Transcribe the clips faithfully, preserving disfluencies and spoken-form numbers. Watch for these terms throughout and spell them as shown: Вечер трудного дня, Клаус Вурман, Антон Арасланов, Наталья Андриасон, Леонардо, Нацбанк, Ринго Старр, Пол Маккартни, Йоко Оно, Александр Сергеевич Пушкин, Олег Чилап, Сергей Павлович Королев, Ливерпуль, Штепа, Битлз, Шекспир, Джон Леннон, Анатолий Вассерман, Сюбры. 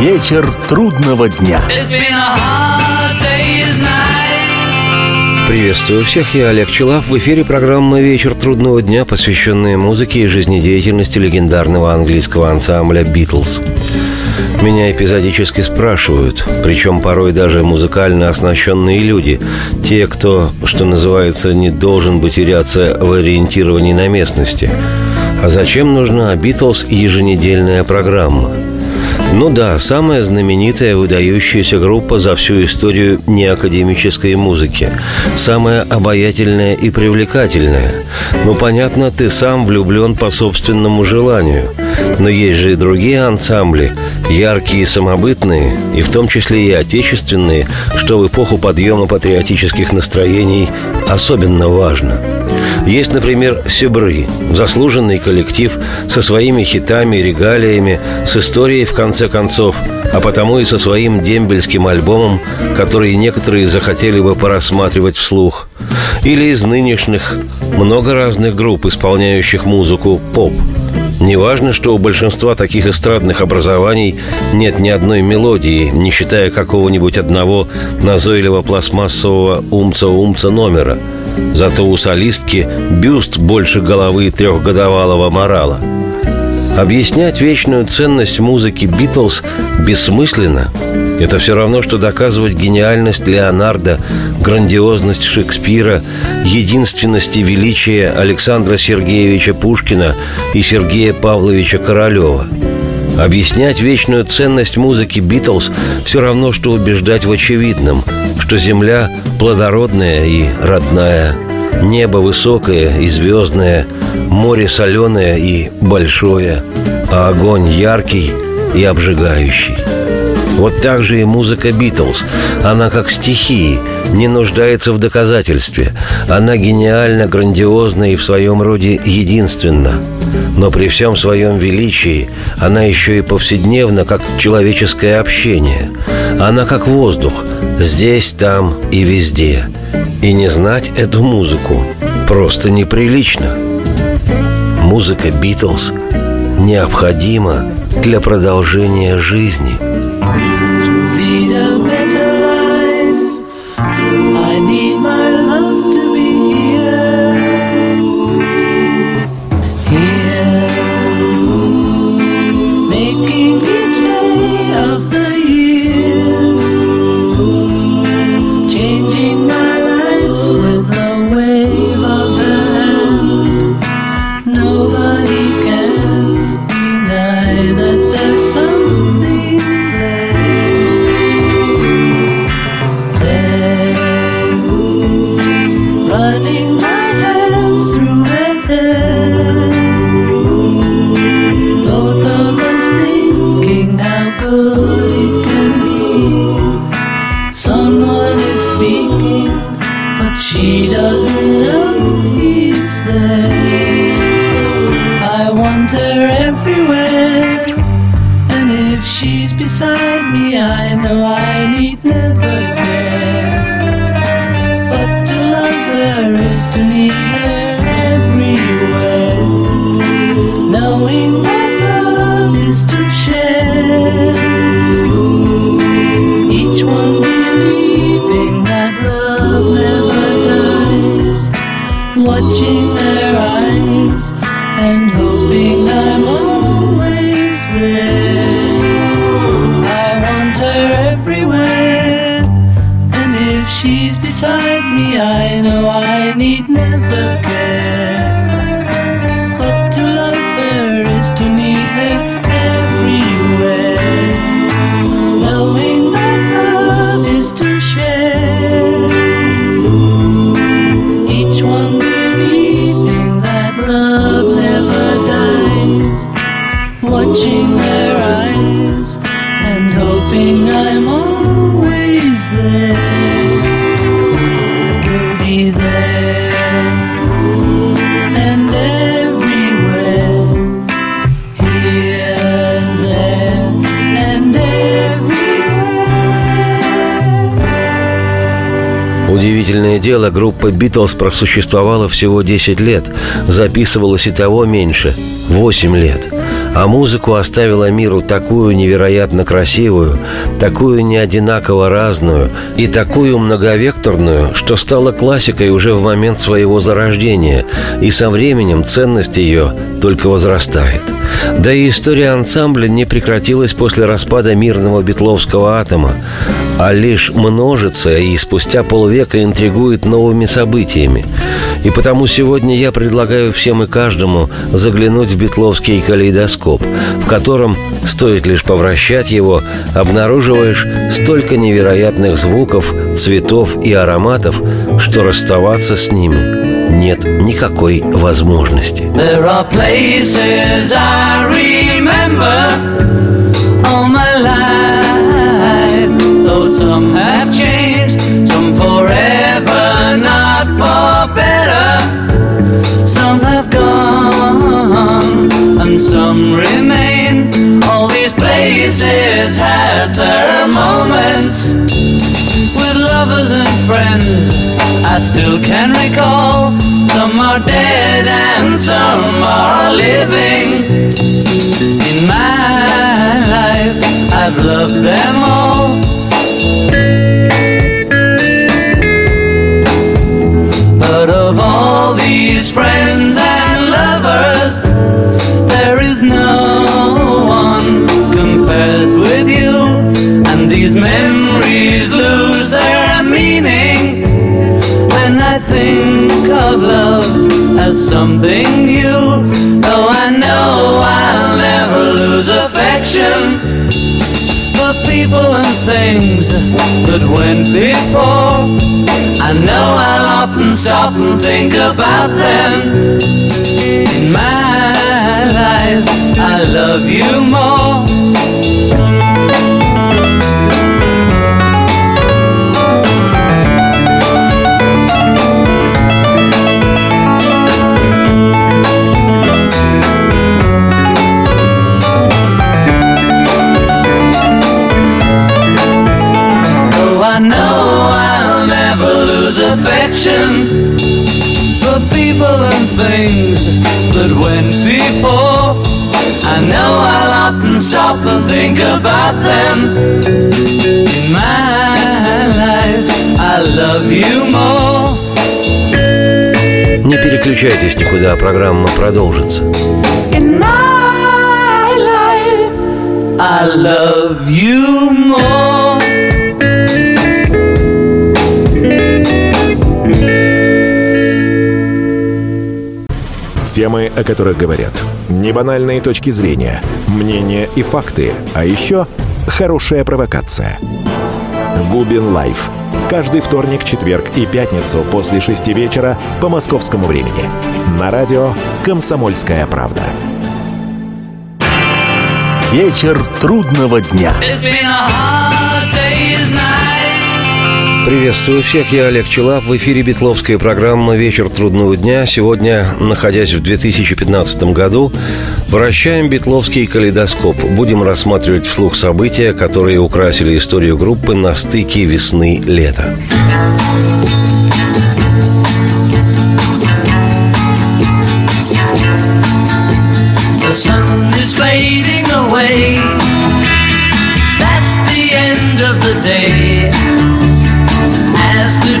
Вечер трудного дня. Приветствую всех, я Олег Чилап. В эфире программа «Вечер трудного дня», посвященная музыке и жизнедеятельности легендарного английского ансамбля «Битлз». Меня эпизодически спрашивают, причем порой даже музыкально оснащенные люди, те, кто, что называется, не должен бы теряться в ориентировании на местности. А зачем нужна «Битлз» еженедельная программа? Ну да, самая знаменитая выдающаяся группа за всю историю неакадемической музыки. Самая обаятельная и привлекательная. Ну, понятно, ты сам влюблен по собственному желанию. Но есть же и другие ансамбли, яркие и самобытные, и в том числе и отечественные, что в эпоху подъема патриотических настроений особенно важно. Есть, например, «Сюбры», заслуженный коллектив со своими хитами, регалиями, с историей, в конце концов, а потому и со своим дембельским альбомом, который некоторые захотели бы порассматривать вслух. Или из нынешних много разных групп, исполняющих музыку поп. Неважно, что у большинства таких эстрадных образований нет ни одной мелодии, не считая какого-нибудь одного назойливо-пластмассового «умца-умца» номера. Зато у солистки бюст больше головы трехгодовалого морала. Объяснять вечную ценность музыки «Битлз» бессмысленно. Это все равно, что доказывать гениальность Леонардо, грандиозность Шекспира, единственность и величие Александра Сергеевича Пушкина и Сергея Павловича Королева. Объяснять вечную ценность музыки «Битлз» все равно, что убеждать в очевидном, что земля плодородная и родная, небо высокое и звездное, море соленое и большое, а огонь яркий и обжигающий. Вот так же и музыка «Битлз». Она как стихии, не нуждается в доказательстве. Она гениальна, грандиозна и в своем роде единственна. Но при всем своем величии она еще и повседневна, как человеческое общение. Она как воздух, здесь, там и везде. И не знать эту музыку просто неприлично. Музыка «Битлз» необходима для продолжения жизни. Удивительное дело, группа «Битлз» просуществовала всего десять лет, записывалась и того меньше – восемь лет. а музыку оставила миру такую невероятно красивую, такую неодинаково разную и такую многовекторную, что стала классикой уже в момент своего зарождения, и со временем ценность ее только возрастает. Да и история ансамбля не прекратилась после распада мирного битловского атома, а лишь множится и спустя полвека интригует новыми событиями. И потому сегодня я предлагаю всем и каждому заглянуть в битловский калейдоскоп, в котором, стоит лишь повращать его, обнаруживаешь столько невероятных звуков, цветов и ароматов, что расставаться с ними нет никакой возможности. There are places I remember all my life, though some have changed, some forever, not for better, some have gone, and some remain. All these places had their moments with lovers and friends I still can recall. Some are dead and some are living. In my life I've loved them all. But of all these friends and lovers, there is no one compares with you. And these memories lose their meaning when I think of love as something new. Though I know I'll never lose affection for people and things that went before, I know I'll often stop and think about them. In my life I love you more. Affection for people and things that went before, I know I'll often stop and think about them. In my life I love you more. Не переключайтесь никуда, программа продолжится. In my life I love you more. Темы, о которых говорят. Небанальные точки зрения, мнения и факты. А еще хорошая провокация. «Губин лайв». Каждый вторник, четверг и пятницу после шести вечера по московскому времени. На радио «Комсомольская правда». Вечер трудного дня. Приветствую всех, я Олег Чилап. В эфире битловская программа «Вечер трудного дня». Сегодня, находясь в две тысячи пятнадцатом году, вращаем битловский калейдоскоп. Будем рассматривать вслух события, которые украсили историю группы на стыке весны-лета.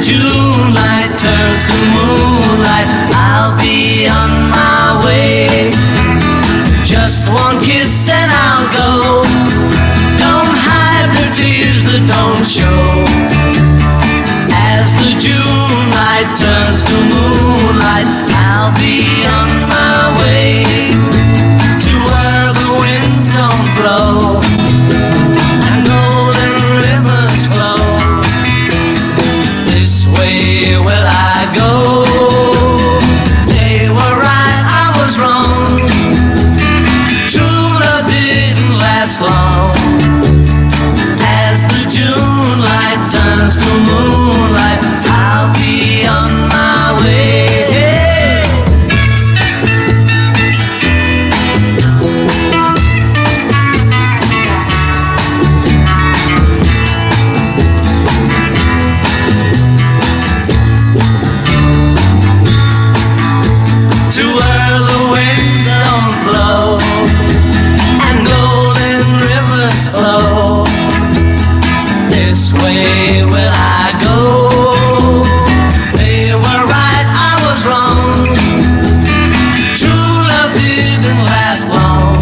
July turns to moonlight, I'll be on my way. Just one kiss and I'll go. Don't hide the tears that don't show. As the June light turns to moonlight, I'll be on my way to where the winds don't blow. To where the winds don't blow. flow. This way will I go. They were right, I was wrong. True love didn't last long.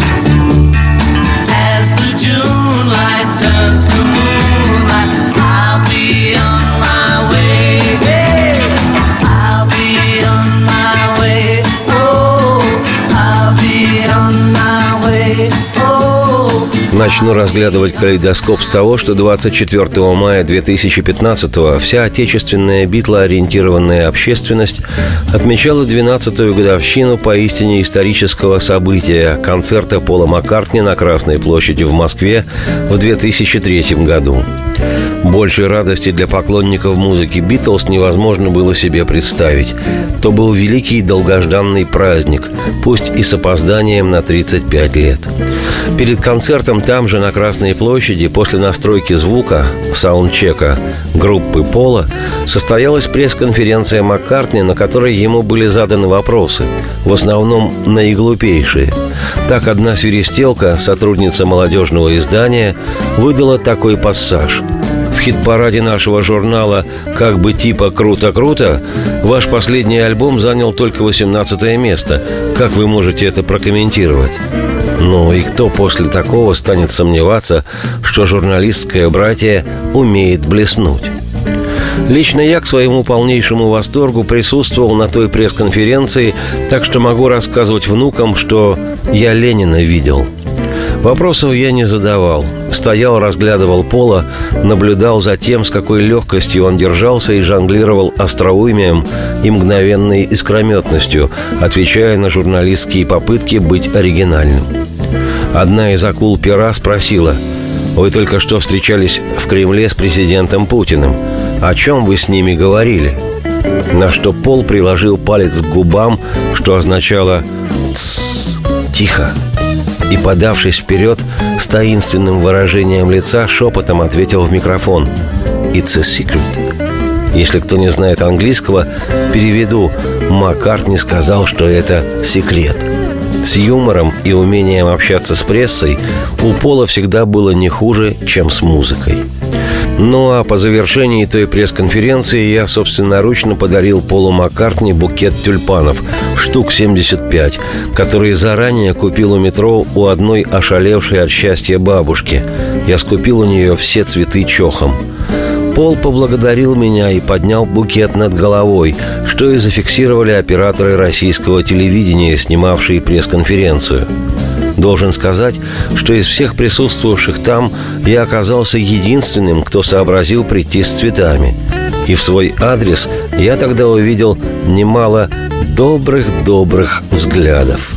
As the June light turns to moonlight, I'll be on my way. Hey, I'll be on my way. Oh, I'll be on my way. Начну разглядывать калейдоскоп с того, что двадцать четвёртого мая две тысячи пятнадцатого вся отечественная битлоориентированная общественность отмечала двенадцатую годовщину поистине исторического события – концерта Пола Маккартни на Красной площади в Москве в две тысячи третьем году. Большей радости для поклонников музыки «Битлз» невозможно было себе представить. То был великий долгожданный праздник, пусть и с опозданием на тридцать пять лет. Перед концертом там же, на Красной площади, после настройки звука, саундчека группы Пола, состоялась пресс-конференция Маккартни, на которой ему были заданы вопросы, в основном наиглупейшие. Так одна свиристелка, сотрудница молодежного издания, выдала такой пассаж. В хит-параде нашего журнала «Как бы типа круто-круто» ваш последний альбом занял только восемнадцатое место. Как вы можете это прокомментировать? Ну и кто после такого станет сомневаться, что журналистское братье умеет блеснуть? Лично я к своему полнейшему восторгу присутствовал на той пресс-конференции, так что могу рассказывать внукам, что я Ленина видел. Вопросов я не задавал. Стоял, разглядывал Пола, наблюдал за тем, с какой легкостью он держался и жонглировал остроумием и мгновенной искрометностью, отвечая на журналистские попытки быть оригинальным. Одна из акул пера спросила: «Вы только что встречались в Кремле с президентом Путиным. О чем вы с ними говорили?» На что Пол приложил палец к губам, что означало «Тссс, тихо». И, подавшись вперед, с таинственным выражением лица шепотом ответил в микрофон: «It's a secret». Если кто не знает английского, переведу: Маккартни сказал, что это секрет. С юмором и умением общаться с прессой у Пола всегда было не хуже, чем с музыкой. Ну а по завершении той пресс-конференции я собственноручно подарил Полу Маккартни букет тюльпанов, штук семьдесят пять, которые заранее купил у метро у одной ошалевшей от счастья бабушки. Я скупил у нее все цветы чохом. Пол поблагодарил меня и поднял букет над головой, что и зафиксировали операторы российского телевидения, снимавшие пресс-конференцию. Должен сказать, что из всех присутствовавших там я оказался единственным, кто сообразил прийти с цветами. И в свой адрес я тогда увидел немало добрых-добрых взглядов.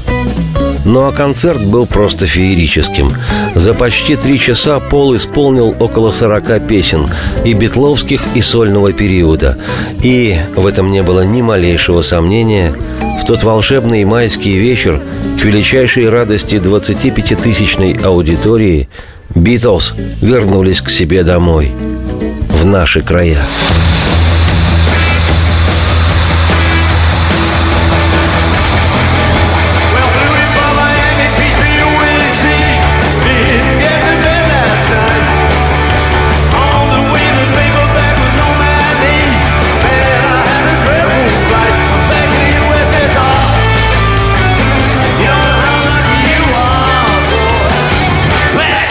Ну а концерт был просто феерическим. За почти три часа Пол исполнил около сорока песен, и битловских, и сольного периода. И, в этом не было ни малейшего сомнения, в тот волшебный майский вечер к величайшей радости двадцатипятитысячной аудитории «Битлз» вернулись к себе домой, в наши края.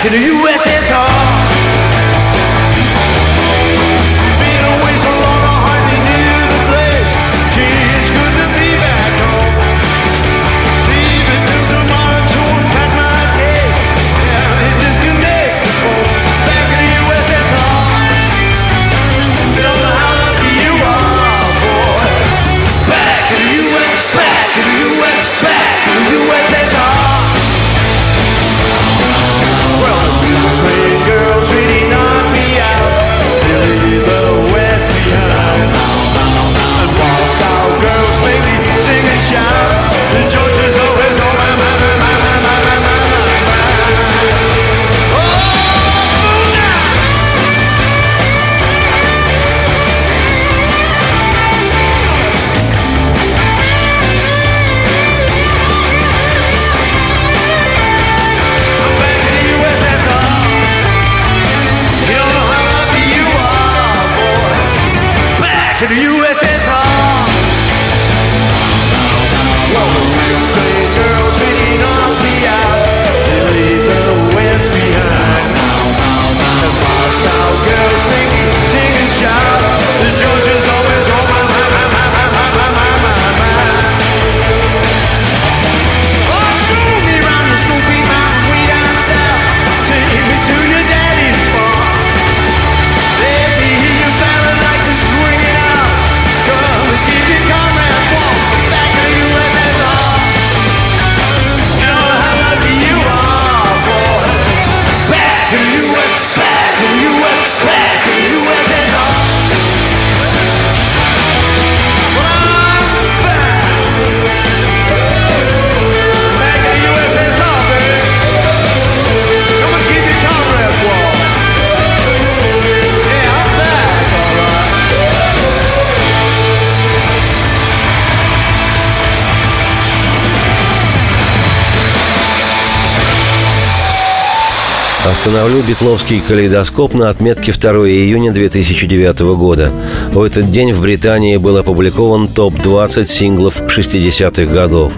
In the U S S R, been away so long. Остановлю битловский калейдоскоп на отметке второго июня две тысячи девятого года. В этот день в Британии был опубликован топ двадцать синглов шестидесятых годов.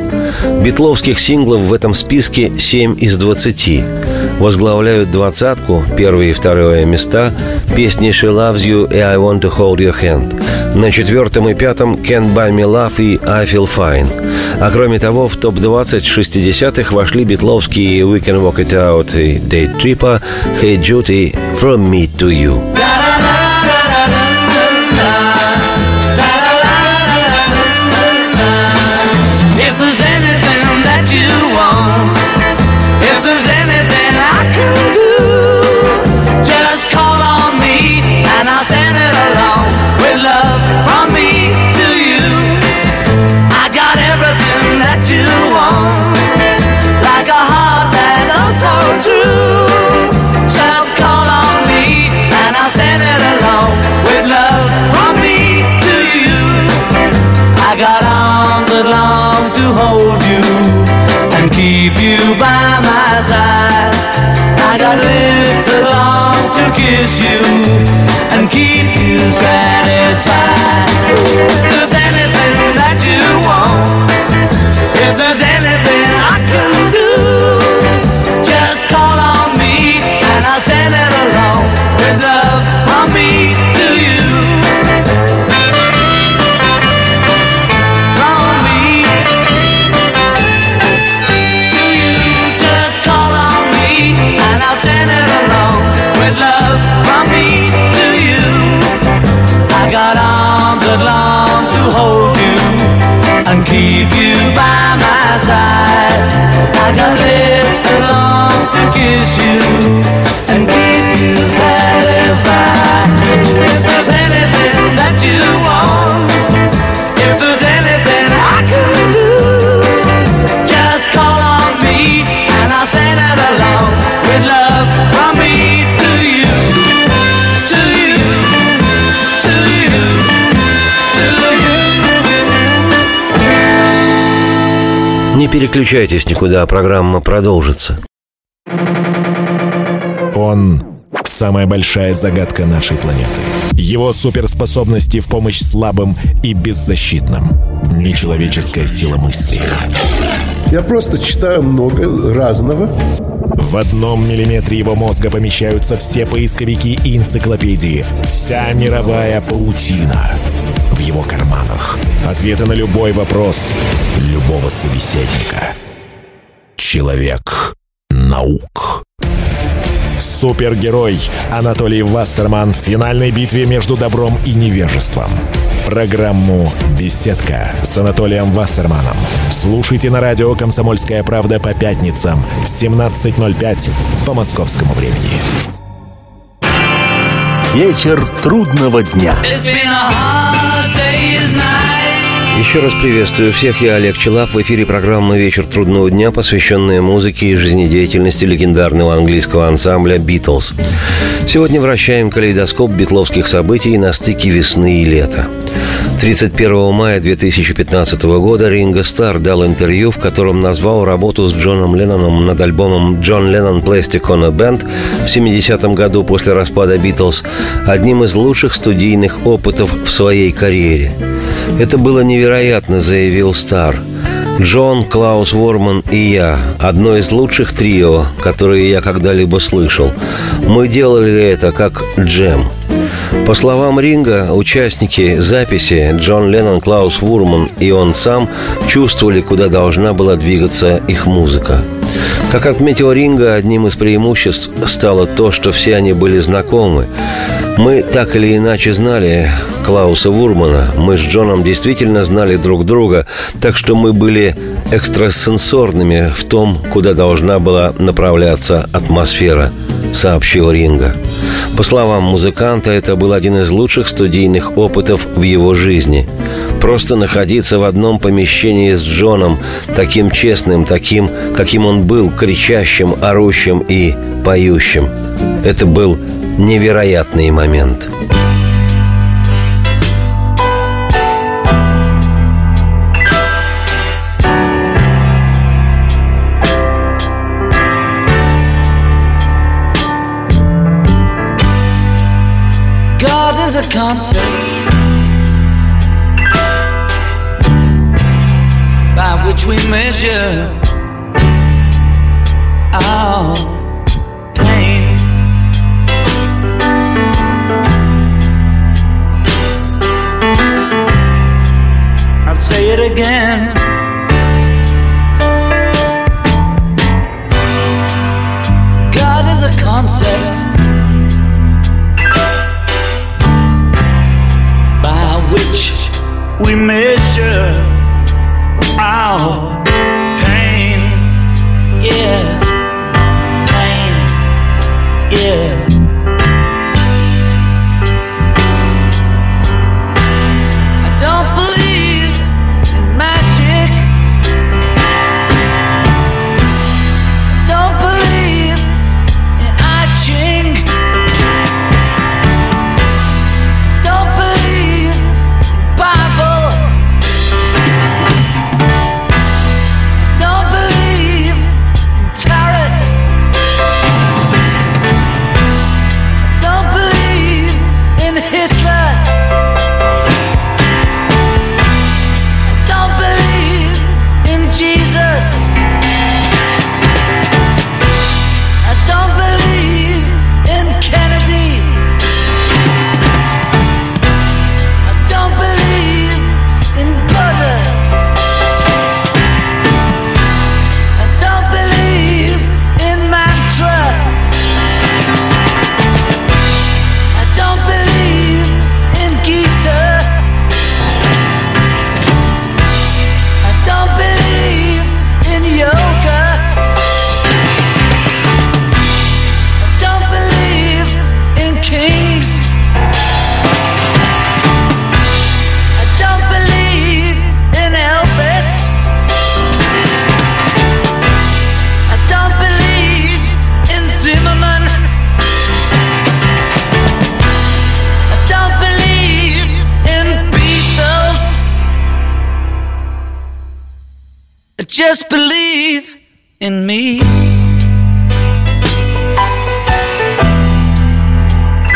Битловских синглов в этом списке семь из двадцати. Возглавляют двадцатку, первые и второе места, песни «She Loves You» и «I Want to Hold Your Hand». На четвертом и пятом «Can't Buy Me Love» и «I Feel Fine». А кроме того, в топ двадцать шестидесятых вошли битловские «We Can Walk It Out» и «Day Tripper», «Hey Jude» и «From Me to You». Не переключайтесь никуда, программа продолжится. Он – самая большая загадка нашей планеты. Его суперспособности в помощь слабым и беззащитным. Нечеловеческая сила мысли. Я просто читаю много разного. В одном миллиметре его мозга помещаются все поисковики и энциклопедии. Вся мировая паутина. В его карманах. Ответы на любой вопрос любого собеседника. Человек наук. Супергерой Анатолий Вассерман в финальной битве между добром и невежеством. Программу «Беседка» с Анатолием Вассерманом. Слушайте на радио «Комсомольская правда» по пятницам в семнадцать ноль пять по московскому времени. Вечер трудного дня. Еще раз приветствую всех, я Олег Чилап. В эфире программа «Вечер трудного дня», посвященная музыке и жизнедеятельности легендарного английского ансамбля «Битлз». Сегодня вращаем калейдоскоп битловских событий на стыке весны и лета. тридцать первого мая две тысячи пятнадцатого года Ринго Старр дал интервью, в котором назвал работу с Джоном Ленноном над альбомом «Джон Леннон Plastic Ono Band» в семидесятом году после распада «Битлз» одним из лучших студийных опытов в своей карьере. «Это было невероятно», — заявил Старр. «Джон, Клаус Вурман и я – одно из лучших трио, которые я когда-либо слышал. Мы делали это как джем». По словам Ринго, участники записи Джон Леннон, Клаус Вурман и он сам чувствовали, куда должна была двигаться их музыка. Как отметил Ринго, одним из преимуществ стало то, что все они были знакомы. Мы так или иначе знали Клауса Вурмана, мы с Джоном действительно знали друг друга, так что мы были экстрасенсорными в том, куда должна была направляться атмосфера, сообщил Ринго. По словам музыканта, это был один из лучших студийных опытов в его жизни. Просто находиться в одном помещении с Джоном, таким честным, таким, каким он был, кричащим, орущим и поющим. Это был невероятный момент. desert concert by which we measure our pain. I'll say it again. God is a concept by which we measure our pain. Yeah. Yeah. I don't believe in magic. I don't believe in I Ching. I don't believe in Bible. I don't believe in tarot. Hitler. I don't believe in Jesus. I don't believe in Kennedy. I don't believe in Buddha. I don't believe in mantra. I don't believe just believe in me.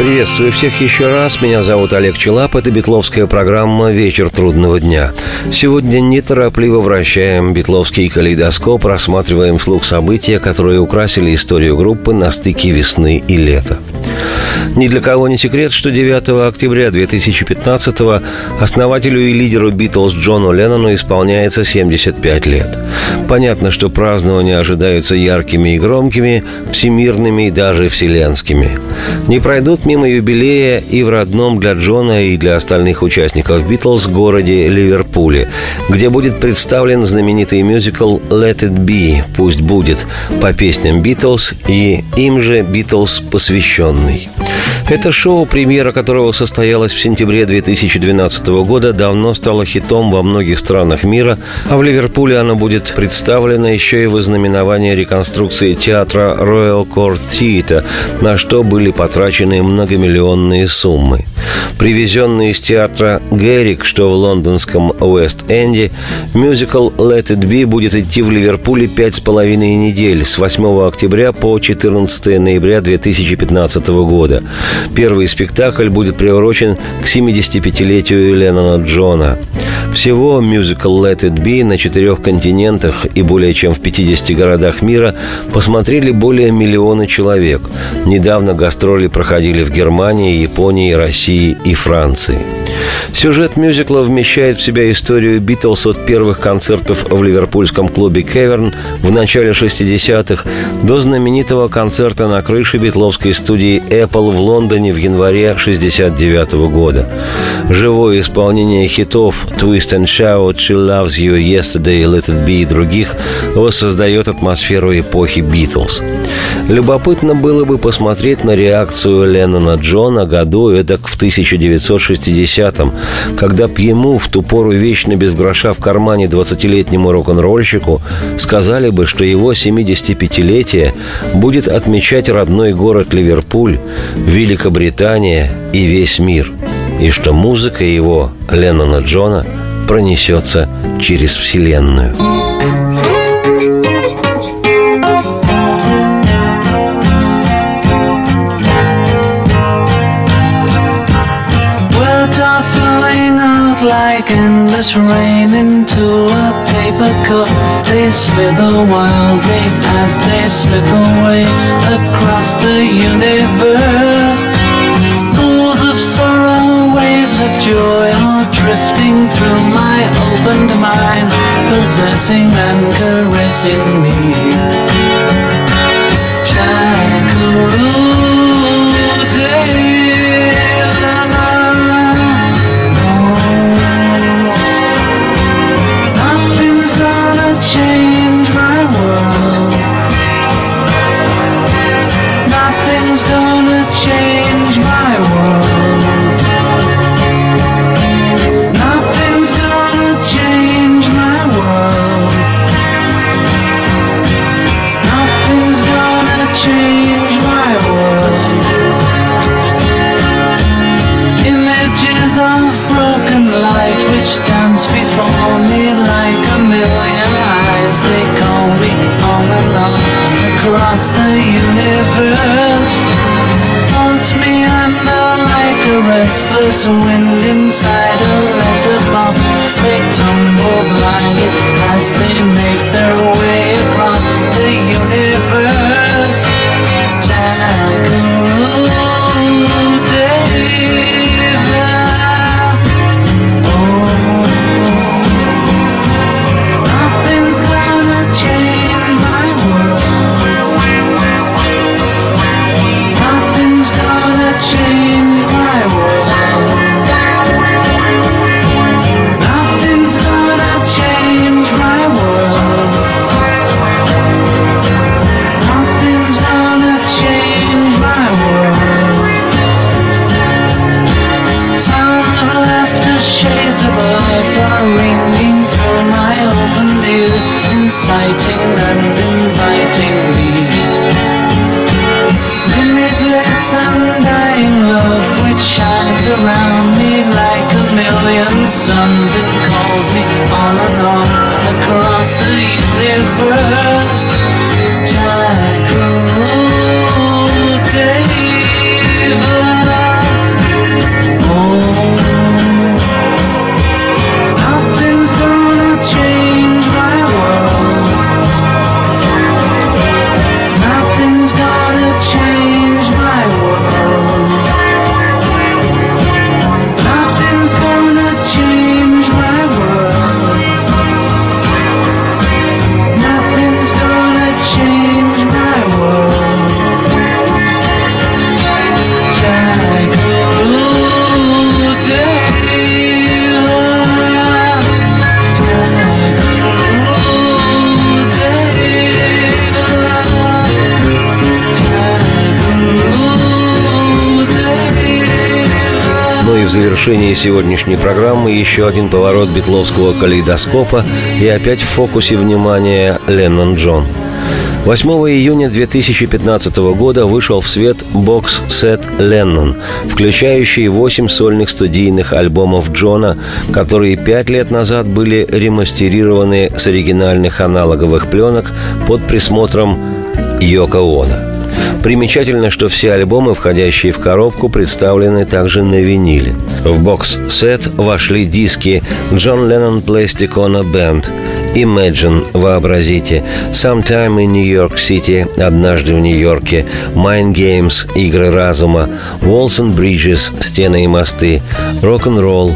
Приветствую всех еще раз. Меня зовут Олег Чилап. Это битловская программа «Вечер трудного дня». Сегодня неторопливо вращаем битловский калейдоскоп, рассматриваем вслух события, которые украсили историю группы на стыке весны и лета. Ни для кого не секрет, что девятого октября две тысячи пятнадцатого основателю и лидеру «Битлз» Джону Леннону исполняется семьдесят пять лет. Понятно, что празднования ожидаются яркими и громкими, всемирными и даже вселенскими. Не пройдут мимо юбилея и в родном для Джона и для остальных участников «Битлз» городе Ливерпуле, где будет представлен знаменитый мюзикл «Let it be» – «Пусть будет» по песням «Битлз» и им же «Битлз» посвященный. Это шоу, премьера которого состоялась в сентябре две тысячи двенадцатого года, давно стало хитом во многих странах мира, а в Ливерпуле оно будет представлено еще и в ознаменовании реконструкции театра Royal Court Theatre, на что были потрачены многомиллионные суммы. Привезенный из театра «Геррик», что в лондонском Уэст-Энде, мюзикл «Let it be» будет идти в Ливерпуле пять с половиной недель, с восьмого октября по четырнадцатого ноября две тысячи пятнадцатого года. Первый спектакль будет приурочен к семидесятипятилетию Леннона Джона. Всего мюзикл «Let it be» на четырех континентах и более чем в пятидесяти городах мира посмотрели более миллиона человек. Недавно гастроли проходили в Германии, Японии, России и Франции. Сюжет мюзикла вмещает в себя историю «Битлз» от первых концертов в ливерпульском клубе «Кеверн» в начале шестидесятых до знаменитого концерта на крыше битловской студии «Apple» в Лондоне в январе шестьдесят девятого года. Живое исполнение хитов «Twist and Shout», «She Loves You», «Yesterday», «Let It Be» и других воссоздает атмосферу эпохи «Битлз». Любопытно было бы посмотреть на реакцию Леннона Джона году эдак в тысяча девятьсот шестидесятом, когда б ему, в ту пору вечно без гроша в кармане двадцатилетнему рок-н-ролльщику, сказали бы, что его семидесятипятилетие будет отмечать родной город Ливерпуль, Великобритания и весь мир, и что музыка его, Леннона Джона, пронесется через вселенную. Like endless rain into a paper cup, they slither wildly as they slip away across the universe. Pools of sorrow, waves of joy are drifting through my opened mind, possessing and caressing me. Shackled. Across the universe, floats me under like a restless wind inside a letterbox. They tumble blindly as they make their way across the universe. Like a blue day, oh, nothing's gonna change my world. Change my world. Nothing's gonna change my world. Nothing's gonna change my world. Sounds of laughter, shades of life are ringing through my open ears, inciting and inviting me. Limitless and shines around me like a million suns. It calls me on and on across the universe. Like a blue day. в завершении сегодняшней программы еще один поворот битловского калейдоскопа и опять в фокусе внимания Леннон Джон. восьмого июня две тысячи пятнадцатого года вышел в свет бокс-сет «Леннон», включающий восемь сольных студийных альбомов Джона, которые пять лет назад были ремастерированы с оригинальных аналоговых пленок под присмотром Йоко Оно. Примечательно, что все альбомы, входящие в коробку, представлены также на виниле. В бокс-сет вошли диски «Джон Леннон Plastic Ono Band», «Imagine» – «Вообразите», «Sometime in New York City» – «Однажды в Нью-Йорке», «Mind Games» – «Игры разума», «Walls and Bridges» – «Стены и мосты», «Rock'n'Roll»,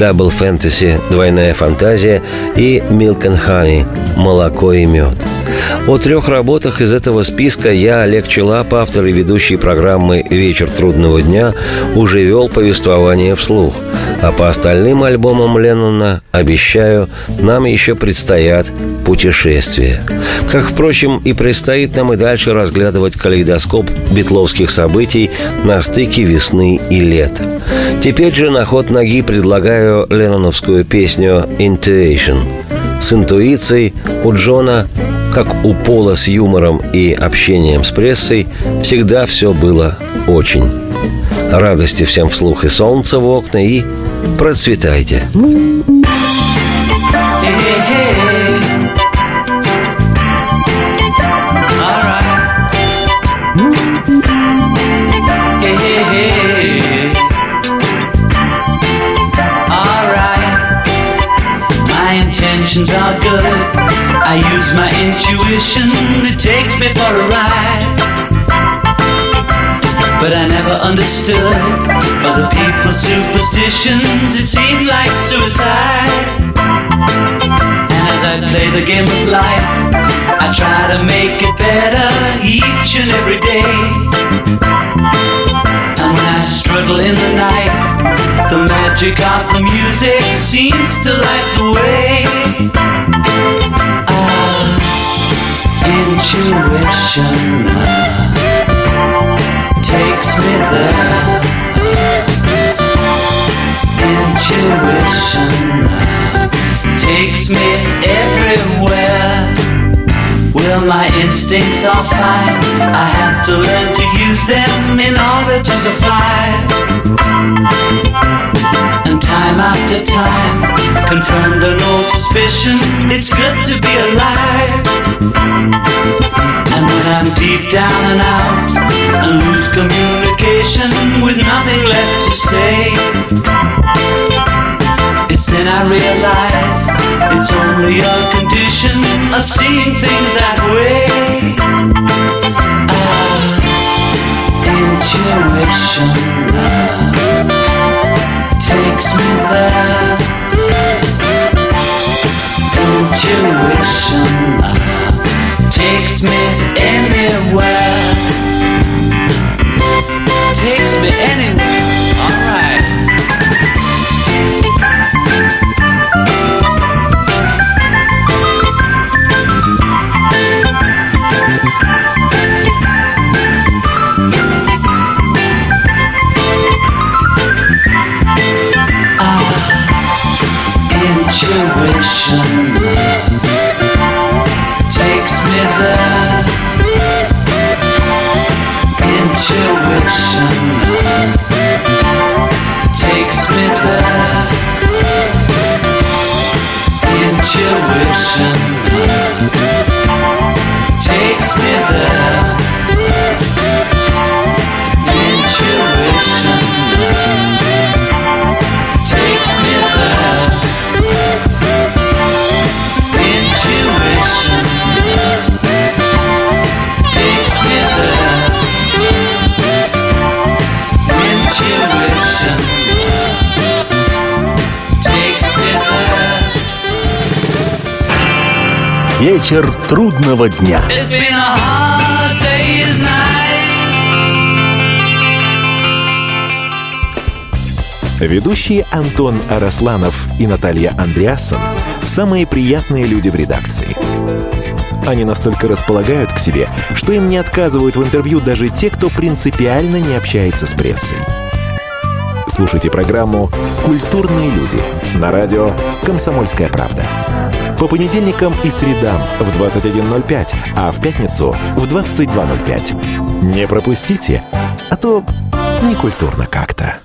«Double Fantasy» – «Двойная фантазия» и «Milk and Honey» – «Молоко и мед». О трех работах из этого списка я, Олег Чилап, автор и ведущий программы «Вечер трудного дня», уже вел повествование вслух. А по остальным альбомам Леннона, обещаю, нам еще предстоят путешествия. Как, впрочем, и предстоит нам и дальше разглядывать калейдоскоп битловских событий на стыке весны и лета. Теперь же на ход ноги предлагаю ленноновскую песню «Intuition». С интуицией у Джона, как у Пола с юмором и общением с прессой, всегда все было очень. Радости всем вслух и солнца в окна, и процветайте! Intentions are good. I use my intuition, it takes me for a ride. But I never understood other people's superstitions, it seemed like suicide. And as I play the game of life, I try to make it better each and every day. And when I struggle in the night, the magic of the music seems to light the way. Ah, intuition ah, takes me there. Intuition ah, takes me everywhere. Well, my instincts are fine. I had to learn to use them in order to survive. And time after time confirmed an old suspicion, it's good to be alive. And when I'm deep down and out and lose communication with nothing left to say, it's then I realize it's only a condition of seeing things that way. Ah, intuition ah, takes me there. Intuition uh, takes me anywhere. Takes me anywhere. All right. Вечер трудного дня. Ведущие Антон Арасланов и Наталья Андриасон – самые приятные люди в редакции. Они настолько располагают к себе, что им не отказывают в интервью даже те, кто принципиально не общается с прессой. Слушайте программу «Культурные люди» на радио «Комсомольская правда». По понедельникам и средам в двадцать один ноль пять, а в пятницу в двадцать два ноль пять. Не пропустите, а то некультурно как-то.